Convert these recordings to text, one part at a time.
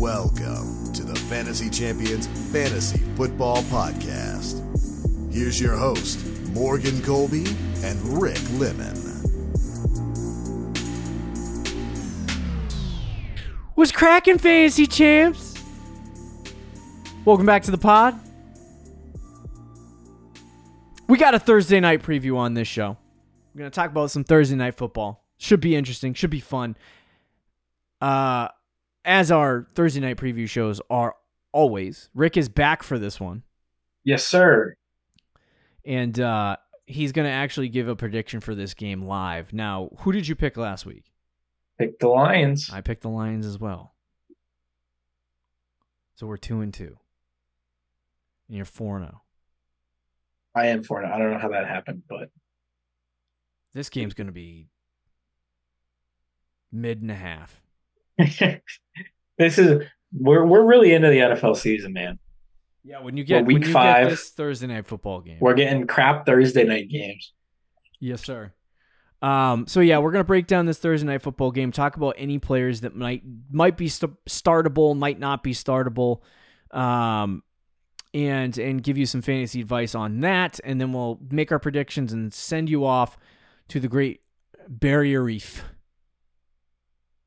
Welcome to the Fantasy Champions Fantasy Football Podcast. Here's your host, Morgan Colby and Rick Lemon. What's cracking, Fantasy Champs? Welcome back to the pod. We got a Thursday night preview on this show. We're going to talk about some Thursday night football. Should be interesting. Should be fun. As our Thursday night preview shows are always, Rick is back for this one. Yes, sir. And he's going to actually give a prediction for this game live. Now, who did you pick last week? Picked the Lions. I picked the Lions as well. So we're 2-2. And you're 4-0. I am 4-0. I don't know how that happened, but this game's going to be mid and a half. We're really into the NFL season, man. Yeah, when you get week five, get this Thursday night football game, we're getting crap Thursday night games. Yes, sir. So yeah, we're gonna break down this Thursday night football game. Talk about any players that might be startable, might not be startable, and give you some fantasy advice on that. And then we'll make our predictions and send you off to the Great Barrier Reef.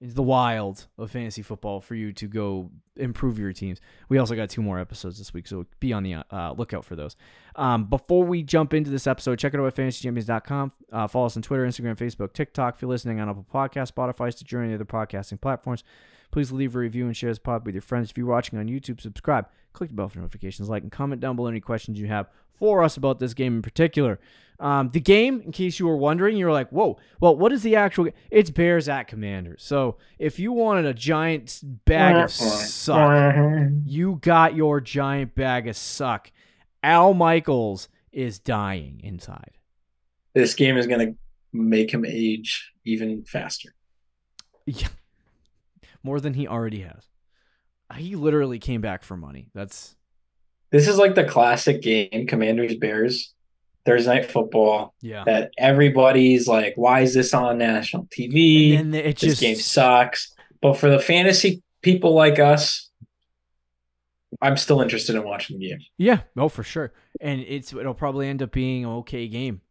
It's the wild of fantasy football for you to go improve your teams. We also got 2 more episodes this week, so be on the lookout for those. Before we jump into this episode, check it out at fantasychampions.com. Follow us on Twitter, Instagram, Facebook, TikTok. If you're listening on Apple Podcasts, Spotify, Stitcher, any other podcasting platforms, please leave a review and share this pod with your friends. If you're watching on YouTube, subscribe. Click the bell for notifications, like, and comment down below any questions you have for us about this game in particular. The game, in case you were wondering, you were like, whoa, well, what is the actual game? It's Bears at Commanders. So if you wanted a giant bag of suck, you got your giant bag of suck. Al Michaels is dying inside. This game is going to make him age even faster. Yeah. More than he already has. He literally came back for money. This is like the classic game, Commanders Bears, Thursday night football. Yeah. That everybody's like, why is this on national TV? And then this game sucks. But for the fantasy people like us, I'm still interested in watching the game. Yeah, no, for sure. And it'll probably end up being an okay game.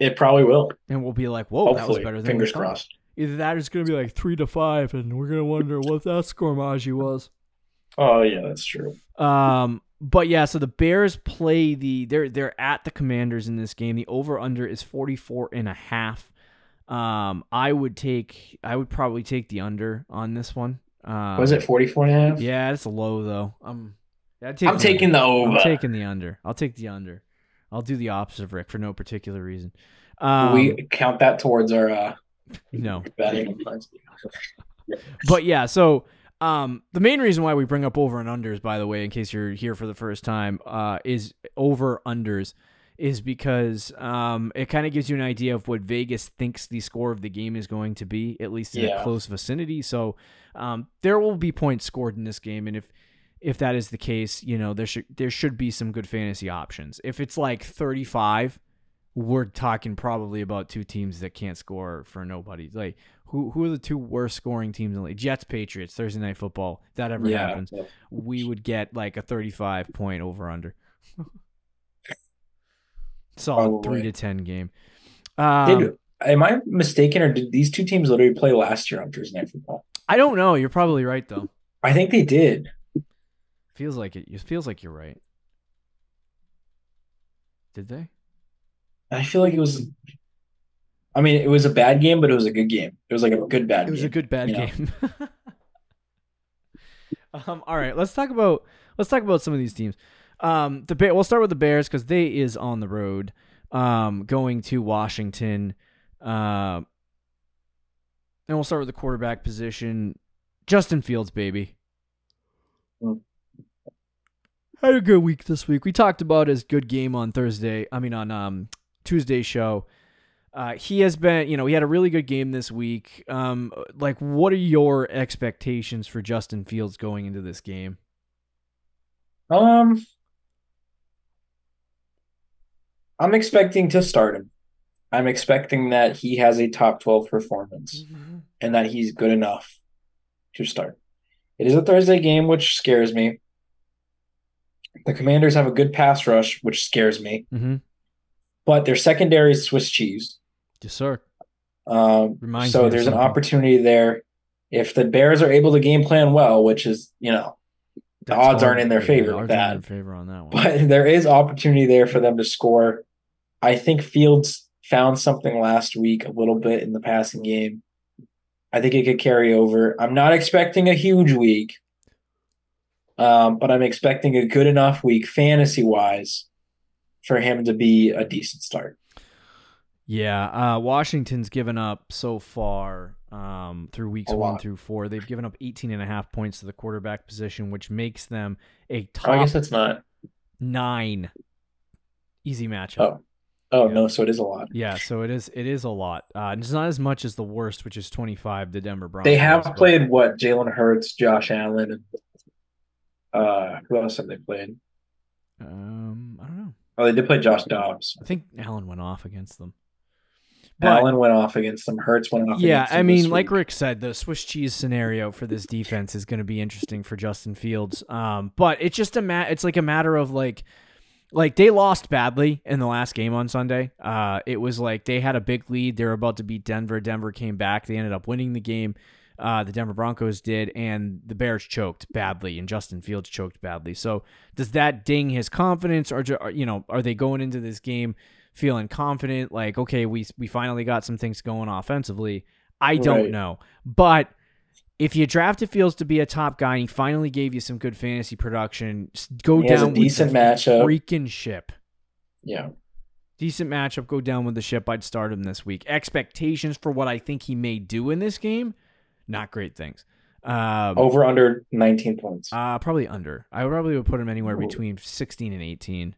It probably will. And we'll be like, whoa, hopefully, that was better than fingers crossed. Either that or it's going to be like 3-5, and we're going to wonder what that scormagey was. Oh, yeah, that's true. But, yeah, so the Bears play they're at the Commanders in this game. The over-under is 44.5. I would probably take the under on this one. Was it 44.5? Yeah, it's low, though. I'm taking the over. I'm taking the under. I'll take the under. I'll do the opposite of Rick for no particular reason. We count that towards our no. But yeah, so the main reason why we bring up over and unders, by the way, in case you're here for the first time, is over unders is because it kind of gives you an idea of what Vegas thinks the score of the game is going to be, at least in a close vicinity. So there will be points scored in this game, and if that is the case, you know, there should be some good fantasy options. If it's like 35, we're talking probably about 2 teams that can't score for nobody. Like who are the 2 worst scoring teams in the league? Jets, Patriots, Thursday night football. If that ever happens, we would get like a 35-point over under. Solid 3-10 game. Am I mistaken, or did these 2 teams literally play last year on Thursday night football? I don't know. You're probably right though. I think they did. Feels like it. It feels like you're right. Did they? I feel like it was a bad game, but it was a good game. It was like a good bad game. It was a good bad game. All right, let's talk about some of these teams. We'll start with the Bears because they is on the road, going to Washington. And we'll start with the quarterback position. Justin Fields, baby. Well, had a good week this week. We talked about his good game on Tuesday's show. He has been, he had a really good game this week. What are your expectations for Justin Fields going into this game? I'm expecting to start him. I'm expecting that he has a top 12 performance and that he's good enough to start. It is a Thursday game, which scares me. The Commanders have a good pass rush, which scares me. Mm-hmm. But their secondary is Swiss cheese. Yes, sir. So there's an opportunity there. If the Bears are able to game plan well, which is, you know, the odds aren't in their favor with that. But there is opportunity there for them to score. I think Fields found something last week a little bit in the passing game. I think it could carry over. I'm not expecting a huge week, but I'm expecting a good enough week fantasy-wise for him to be a decent start. Yeah, Washington's given up so far through weeks 1 through 4. They've given up 18.5 points to the quarterback position, which makes them a top nine easy matchup. No, so it is a lot. Yeah, so it is a lot. And it's not as much as the worst, which is 25, the Denver Broncos. They have played, what, Jalen Hurts, Josh Allen, and who else have they played? I don't know. Oh, they did play Josh Dobbs. I think Allen went off against them. Allen went off against them. Hurts went off against them. Yeah, I mean, like Rick said, the Swiss cheese scenario for this defense is going to be interesting for Justin Fields. But it's just it's like a matter of like they lost badly in the last game on Sunday. It was like they had a big lead. They were about to beat Denver. Denver came back. They ended up winning the game. The Denver Broncos did, and the Bears choked badly, and Justin Fields choked badly. So does that ding his confidence, or are they going into this game feeling confident? Like, okay, we finally got some things going offensively. I don't know, but if you drafted Fields to be a top guy, and he finally gave you some good fantasy production, go down with a decent matchup, freaking ship. Yeah, decent matchup. Go down with the ship. I'd start him this week. Expectations for what I think he may do in this game. Not great things. Over under 19 points. Probably under. I probably would put him anywhere between 16 and 18.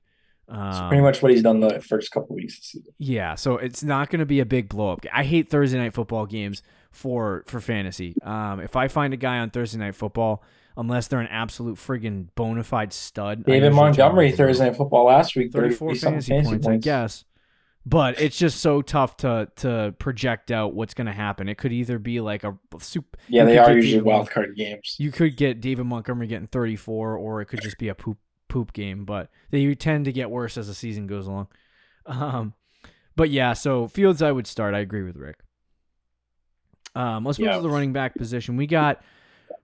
It's pretty much what he's done the first couple weeks of the season. Yeah, so it's not going to be a big blow-up. I hate Thursday night football games for fantasy. If I find a guy on Thursday night football, unless they're an absolute friggin' bona fide stud. David Montgomery Thursday night football last week. 34 fantasy points, I guess. But it's just so tough to project out what's going to happen. It could either be like a soup. Yeah, they are usually wild card games. You could get David Montgomery getting 34, or it could just be a poop game. But they tend to get worse as the season goes along. But yeah, so Fields I would start. I agree with Rick. Let's move to the running back position. We got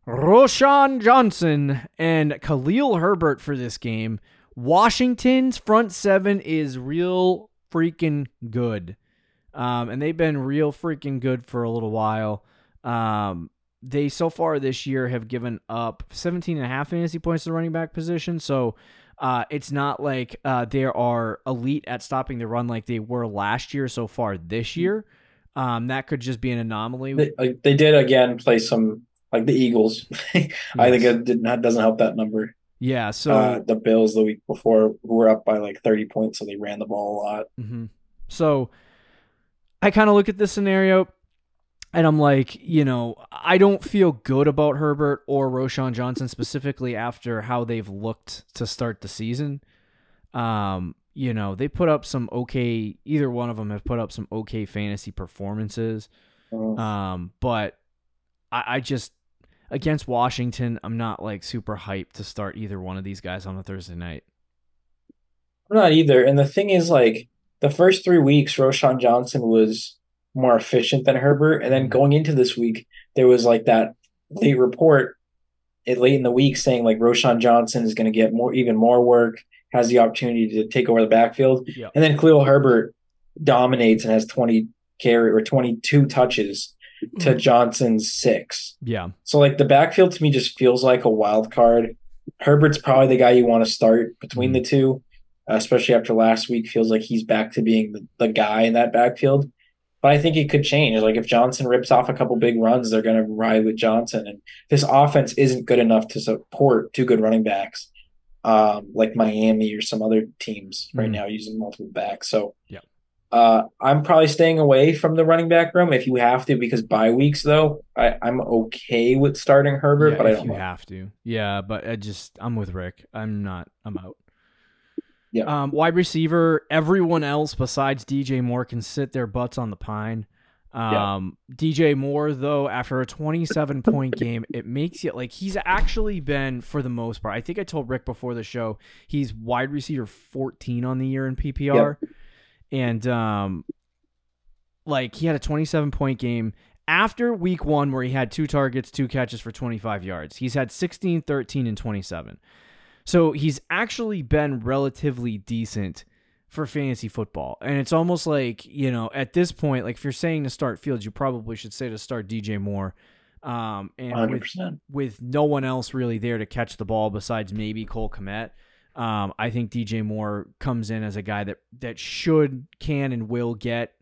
Roschon Johnson and Khalil Herbert for this game. Washington's front seven is real freaking good. And they've been real freaking good for a little while. They so far this year have given up 17.5 fantasy points to the running back position. So it's not like they are elite at stopping the run like they were last year so far this year. That could just be an anomaly. They did again play some like the Eagles. Yes. I think it doesn't help that number. Yeah, so the Bills the week before were up by like 30 points, so they ran the ball a lot. Mm-hmm. So I kind of look at this scenario, and I'm like, I don't feel good about Herbert or Roschon Johnson specifically after how they've looked to start the season. They put up some okay. Either one of them have put up some okay fantasy performances, but I just. Against Washington, I'm not like super hyped to start either one of these guys on a Thursday night. I'm not either. And the thing is, like, the first 3 weeks, Roschon Johnson was more efficient than Herbert. And then going into this week, there was like that late report late in the week saying like Roschon Johnson is going to get even more work, has the opportunity to take over the backfield. Yep. And then Khalil Herbert dominates and has 20 carry or 22 touches to Johnson's 6. Yeah. So like the backfield to me just feels like a wild card. Herbert's probably the guy you want to start between the two, especially after last week. Feels like he's back to being the guy in that backfield. But I think it could change. Like if Johnson rips off a couple big runs, they're going to ride with Johnson. And this offense isn't good enough to support two good running backs like Miami or some other teams right now using multiple backs. So yeah. I'm probably staying away from the running back room if you have to, because bye weeks though, I'm okay with starting Herbert, but I don't have to. Yeah, but I'm with Rick. I'm out. Yeah. Wide receiver, everyone else besides DJ Moore can sit their butts on the pine. DJ Moore, though, after a 27-point game, it makes it like he's actually been, for the most part, I think I told Rick before the show, he's wide receiver 14 on the year in PPR. Yep. And like he had a 27-point game after week one where he had 2 targets, 2 catches for 25 yards. He's had 16, 13, and 27. So he's actually been relatively decent for fantasy football. And it's almost like, you know, at this point, like if you're saying to start Fields, you probably should say to start DJ Moore. And 100%. With no one else really there to catch the ball besides maybe Cole Kmet, I think DJ Moore comes in as a guy that should, can, and will get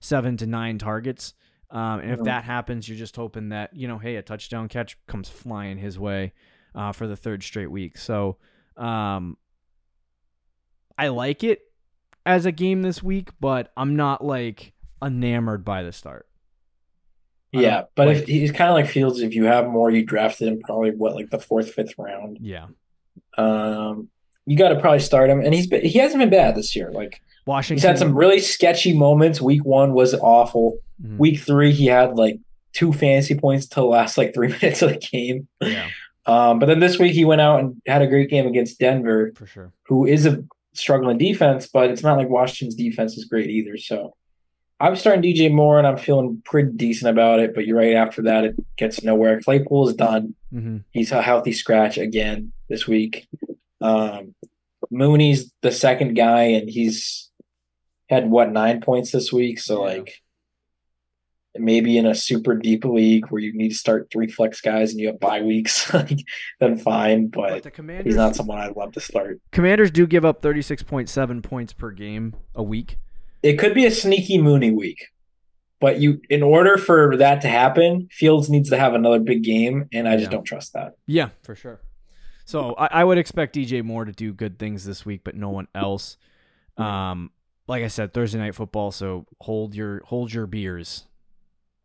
7 to 9 targets. And if that happens, you're just hoping that, you know, hey, a touchdown catch comes flying his way for the third straight week. So I like it as a game this week, but I'm not like enamored by the start. Yeah, but if he's kind of like Fields. If you have more, you drafted him probably like the 4th, 5th round. Yeah. You got to probably start him, and he hasn't been bad this year. Like Washington, he's had some really sketchy moments. Week 1 was awful. Mm-hmm. Week 3, he had like 2 fantasy points to the last like 3 minutes of the game. Yeah. But then this week he went out and had a great game against Denver, for sure, who is a struggling defense, but it's not like Washington's defense is great either. So I'm starting DJ Moore and I'm feeling pretty decent about it, but you're right, after that it gets nowhere. Claypool is done. Mm-hmm. He's a healthy scratch again this week. Mooney's the second guy and he's had 9 points this week. So like maybe in a super deep league where you need to start 3 flex guys and you have bye weeks, then fine. But the Commanders, he's not someone I'd love to start. Commanders do give up 36.7 points per game a week. It could be a sneaky Mooney week, but in order for that to happen, Fields needs to have another big game, and I just don't trust that. Yeah, for sure. So I would expect DJ Moore to do good things this week, but no one else. Like I said, Thursday night football, so hold your beers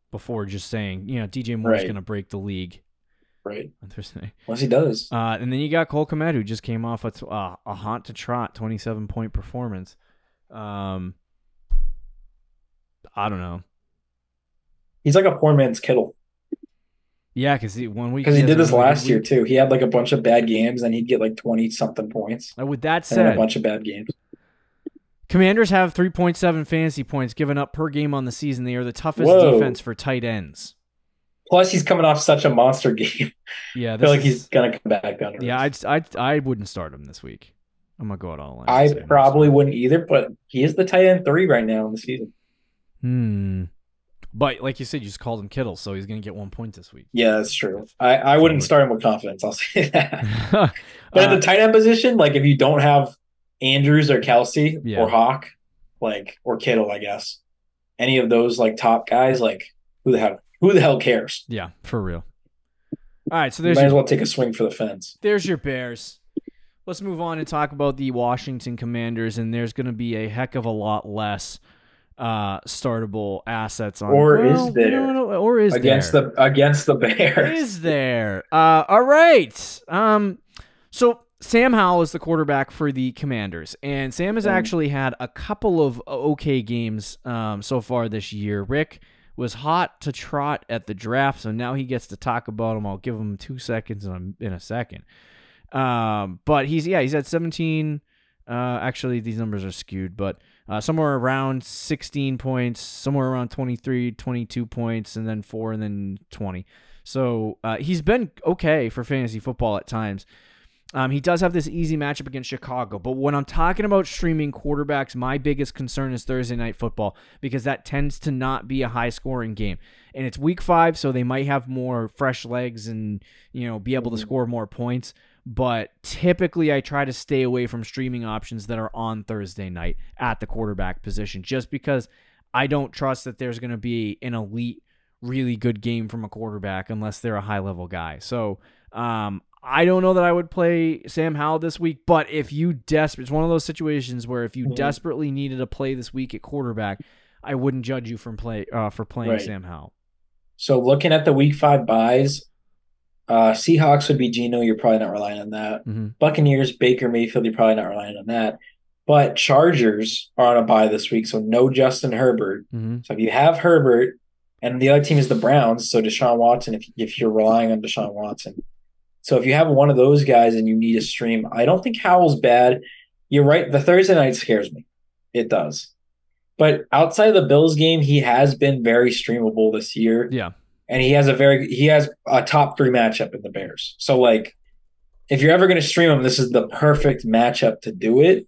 before just saying, you know, DJ Moore's going to break the league. Right. On Thursday night. Unless he does. And then you got Cole Kmet, who just came off a haunt to trot 27-point performance. I don't know. He's like a poor man's Kittle. Yeah, because he did this last year too. He had like a bunch of bad games, and he'd get like 20-something points. With that said, a bunch of bad games. Commanders have 3.7 fantasy points given up per game on the season. They are the toughest defense for tight ends. Plus, he's coming off such a monster game. Yeah, I feel like he's gonna come back down. Yeah, I wouldn't start him this week. I'm gonna go out all in. I probably wouldn't either, but he is the tight end 3 right now in the season. But like you said, you just called him Kittle, so he's going to get 1 point this week. Yeah, that's true. I wouldn't start him with confidence. I'll say that. But at the tight end position, like if you don't have Andrews or Kelsey or Hawk, like, or Kittle, I guess, any of those like top guys, like who the hell cares? Yeah, for real. All right, so might as well take a swing for the fence. There's your Bears. Let's move on and talk about the Washington Commanders, and there's going to be a heck of a lot less startable assets on, or is there? Or is against there? against the Bears? Is there? All right. So Sam Howell is the quarterback for the Commanders, and Sam has actually had a couple of okay games so far this year. Rick was hot to trot at the draft, so now he gets to talk about him. I'll give him 2 seconds in a second. But he's at 17. Actually, these numbers are skewed, but somewhere around 16 points, somewhere around 23, 22 points, and then 4, and then 20. So he's been okay for fantasy football at times. He does have this easy matchup against Chicago, but when I'm talking about streaming quarterbacks, my biggest concern is Thursday night football, because that tends to not be a high-scoring game. And it's week 5, so they might have more fresh legs and, you know, be able to score more points. But typically I try to stay away from streaming options that are on Thursday night at the quarterback position, just because I don't trust that there's going to be an elite, really good game from a quarterback unless they're a high-level guy. So I don't know that I would play Sam Howell this week, but if you it's one of those situations where if you desperately needed to play this week at quarterback, I wouldn't judge you for playing Sam Howell. So looking at the week 5 buys, Seahawks would be Geno. You're probably not relying on that. Mm-hmm. Buccaneers, Baker Mayfield. You're probably not relying on that. But Chargers are on a bye this week, so no Justin Herbert. Mm-hmm. So if you have Herbert, And the other team is the Browns. So Deshaun Watson, if you're relying on Deshaun Watson. So if you have one of those guys and you need a stream, I don't think Howell's bad. You're right. The Thursday night scares me. It does. But outside of the Bills game, he has been very streamable this year. Yeah. And he has a top three matchup in the Bears. So like, if you're ever going to stream him, this is the perfect matchup to do it.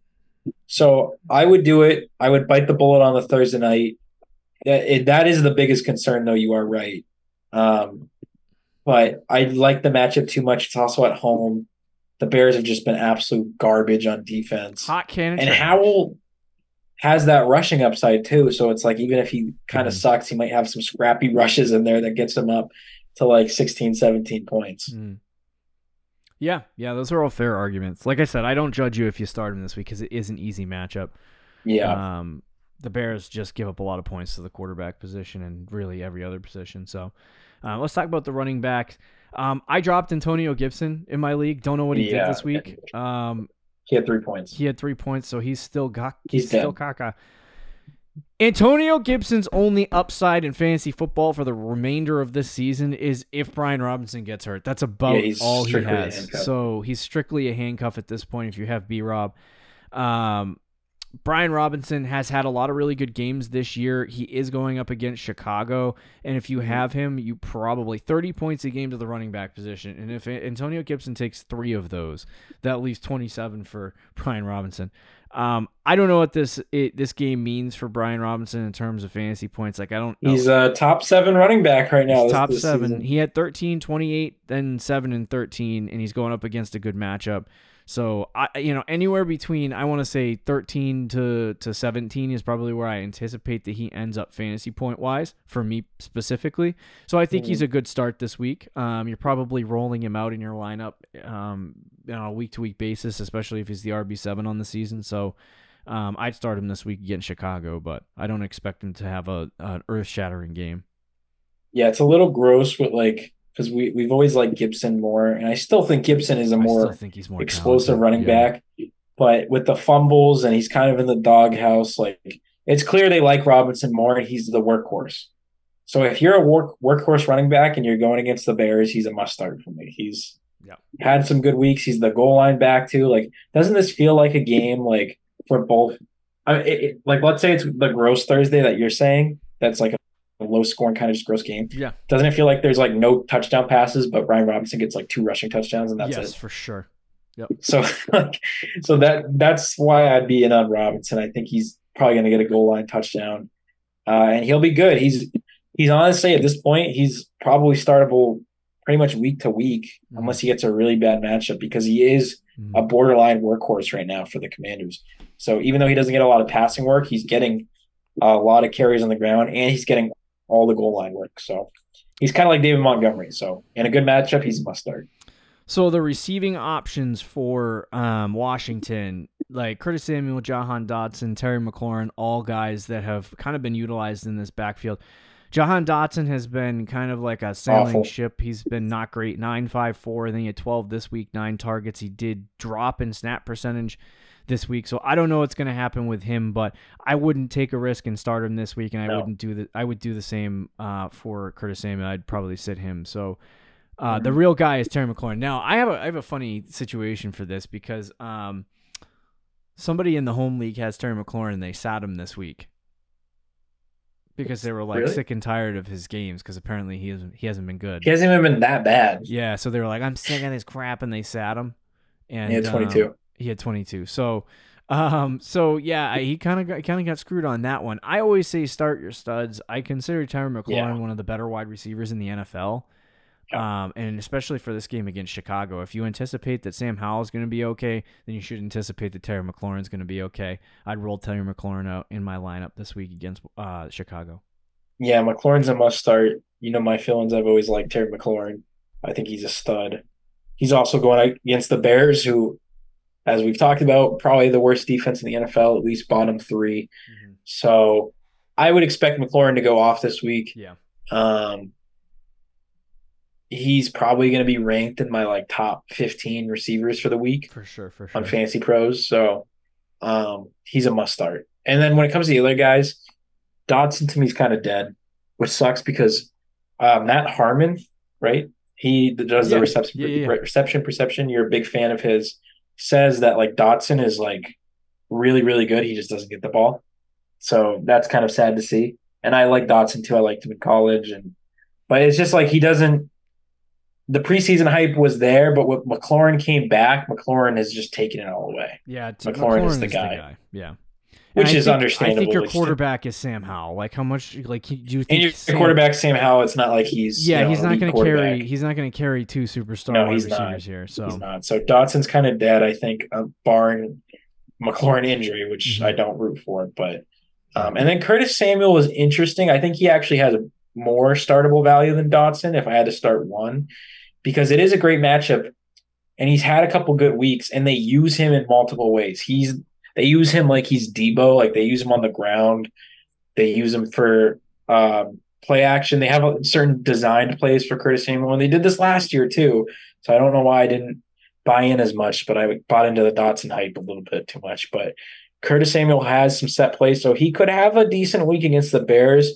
So I would do it. I would bite the bullet on the Thursday night. That is the biggest concern, though. You are right. But I like the matchup too much. It's also at home. The Bears have just been absolute garbage on defense. Hot cannon. And Howell has that rushing upside too. So it's like, even if he kind of sucks, he might have some scrappy rushes in there that gets him up to like 16, 17 points. Mm. Yeah, those are all fair arguments. Like I said, I don't judge you if you start him this week because it is an easy matchup. Yeah. The Bears just give up a lot of points to the quarterback position and really every other position. So let's talk about the running backs. I dropped Antonio Gibson in my league. Don't know what he did this week. He had 3 points. So he's still caca. Antonio Gibson's only upside in fantasy football for the remainder of this season is if Brian Robinson gets hurt. That's about all he has. So he's strictly a handcuff at this point if you have B-Rob. Brian Robinson has had a lot of really good games this year. He is going up against Chicago, and if you have him, you probably 30 points a game to the running back position. And if Antonio Gibson takes 3 of those, that leaves 27 for Brian Robinson. I don't know what this game means for Brian Robinson in terms of fantasy points. Like, I don't know. He's a top 7 running back right now. He's top 7. Season. He had 13, 28, then 7 and 13, and he's going up against a good matchup. So anywhere between, I want to say 13 to 17 is probably where I anticipate that he ends up fantasy point wise for me specifically. So I think he's a good start this week. You're probably rolling him out in your lineup, on a week-to-week basis, especially if he's the RB7 on the season. So I'd start him this week against Chicago, but I don't expect him to have an earth-shattering game. Yeah, it's a little gross with because we've always liked Gibson more, and I still think Gibson is more explosive running back. But with the fumbles and he's kind of in the doghouse, it's clear they like Robinson more, and he's the workhorse. So if you're a workhorse running back and you're going against the Bears, he's a must-start for me. He's had some good weeks. He's the goal line back too. Doesn't this feel like a game for both? I mean, let's say it's the gross Thursday that you're saying. That's a low scoring kind of just gross game. Yeah. Doesn't it feel like there's no touchdown passes, but Brian Robinson gets 2 rushing touchdowns and that's it? Yes, for sure. Yep. So that's why I'd be in on Robinson. I think he's probably going to get a goal line touchdown, and he'll be good. He's honestly at this point he's probably startable pretty much week to week, unless he gets a really bad matchup, because he is a borderline workhorse right now for the Commanders. So even though he doesn't get a lot of passing work, he's getting a lot of carries on the ground, and he's getting all the goal line work. So he's kind of like David Montgomery. So in a good matchup, he's a must start. So the receiving options for Washington, Curtis Samuel, Jahan Dotson, Terry McLaurin, all guys that have kind of been utilized in this backfield. Jahan Dotson has been kind of like a sailing ship. He's been not great, 9.54, and then he had 12 this week, 9 targets. He did drop in snap percentage this week, so I don't know what's going to happen with him, but I wouldn't take a risk and start him this week, and I wouldn't do that. I would do the same for Curtis Samuel. I'd probably sit him. So the real guy is Terry McLaurin. Now I have a funny situation for this, because somebody in the home league has Terry McLaurin, and they sat him this week, because they were sick and tired of his games, because apparently he hasn't been good. He hasn't even been that bad. Yeah, so they were like, I'm sick of this crap, and they sat him. And he had 22. So, he kind of got screwed on that one. I always say start your studs. I consider Terry McLaurin one of the better wide receivers in the NFL, and especially for this game against Chicago. If you anticipate that Sam Howell is going to be okay, then you should anticipate that Terry McLaurin is going to be okay. I'd roll Terry McLaurin out in my lineup this week against Chicago. Yeah, McLaurin's a must start. You know my feelings. I've always liked Terry McLaurin. I think he's a stud. He's also going against the Bears, who, as we've talked about, probably the worst defense in the NFL, at least bottom 3. So I would expect McLaurin to go off this week. Yeah. He's probably going to be ranked in my top 15 receivers for the week. For sure. On Fantasy Pros. So he's a must start. And then when it comes to the other guys, Dotson to me is kind of dead. which sucks because Matt Harmon, right? He does the reception perception. You're a big fan of his. Says that like Dotson is like really, really good. He just doesn't get the ball. So that's kind of sad to see. And I like Dotson too. I liked him in college. But it's just like he doesn't – the preseason hype was there, but when McLaurin came back, McLaurin has just taken it all away. Yeah, McLaurin is the guy. Yeah. Which is understandable. I think your quarterback is Sam Howell. Like, how much? Like, do you think? And your quarterback, Sam Howell. It's not like he's he's not going to carry. He's not going to carry two superstar receivers here. So he's not. So Dotson's kind of dead. I think, barring McLaurin injury, which I don't root for. But and then Curtis Samuel was interesting. I think he actually has a more startable value than Dotson. If I had to start one, because it is a great matchup, and he's had a couple good weeks, and they use him in multiple ways. They use him like he's Debo, like they use him on the ground. They use him for play action. They have certain designed plays for Curtis Samuel, and they did this last year too. So I don't know why I didn't buy in as much, but I bought into the Dotson hype a little bit too much. But Curtis Samuel has some set plays, so he could have a decent week against the Bears.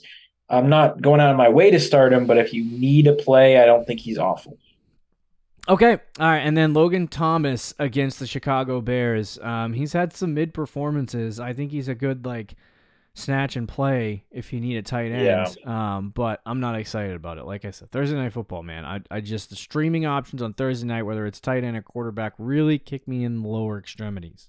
I'm not going out of my way to start him, but if you need a play, I don't think he's awful. Okay, all right, and then Logan Thomas against the Chicago Bears. He's had some mid performances. I think he's a good snatch and play if you need a tight end. Yeah. But I'm not excited about it. Like I said, Thursday Night Football, man. I just the streaming options on Thursday night, whether it's tight end or quarterback, really kick me in the lower extremities.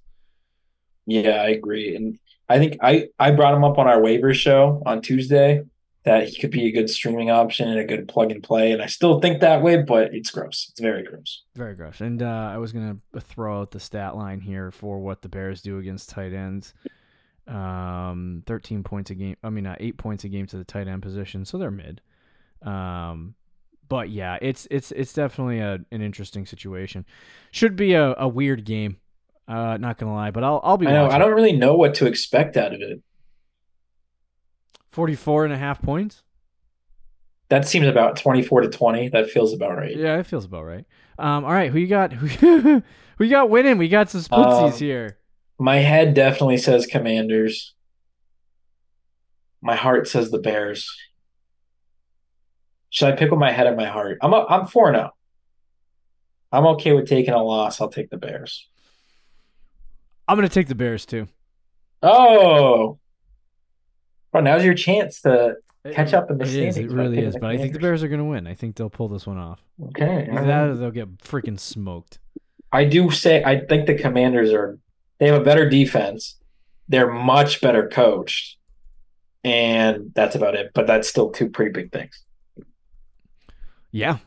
Yeah, I agree, and I think I brought him up on our waiver show on Tuesday that he could be a good streaming option and a good plug and play. And I still think that way, but it's gross. It's very gross. Very gross. And I was going to throw out the stat line here for what the Bears do against tight ends. 13 points a game. 8 points a game to the tight end position. So they're mid. But yeah, it's definitely an interesting situation. Should be a weird game. Not going to lie, but I'll be watching. I don't really know what to expect out of it. 44.5 points? That seems about 24-20. That feels about right. Yeah, it feels about right. All right, who you got? We got winning. We got some splitsies here. My head definitely says Commanders. My heart says the Bears. Should I pick with my head and my heart? I'm 4-0. I'm okay with taking a loss. I'll take the Bears. I'm going to take the Bears too. Oh. Well, now's your chance to catch up in the standings. It really is, but I think the Bears are going to win. I think they'll pull this one off. Okay. Either that or they'll get freaking smoked. I think the Commanders they have a better defense. They're much better coached. And that's about it, but that's still two pretty big things. Yeah.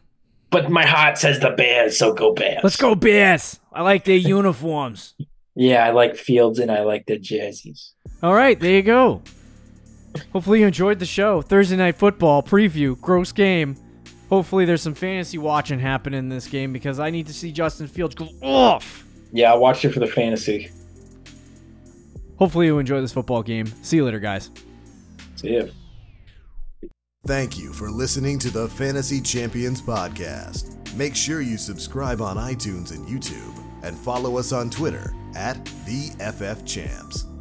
But my heart says the Bears, so go Bears. Let's go Bears. I like their uniforms. Yeah, I like Fields and I like their jerseys. All right, there you go. Hopefully you enjoyed the show. Thursday Night Football preview. Gross game. Hopefully there's some fantasy watching happening in this game because I need to see Justin Fields go off. Yeah, I watched it for the fantasy. Hopefully you enjoy this football game. See you later, guys. See you. Thank you for listening to the Fantasy Champions Podcast. Make sure you subscribe on iTunes and YouTube and follow us on Twitter @TheFFChamps.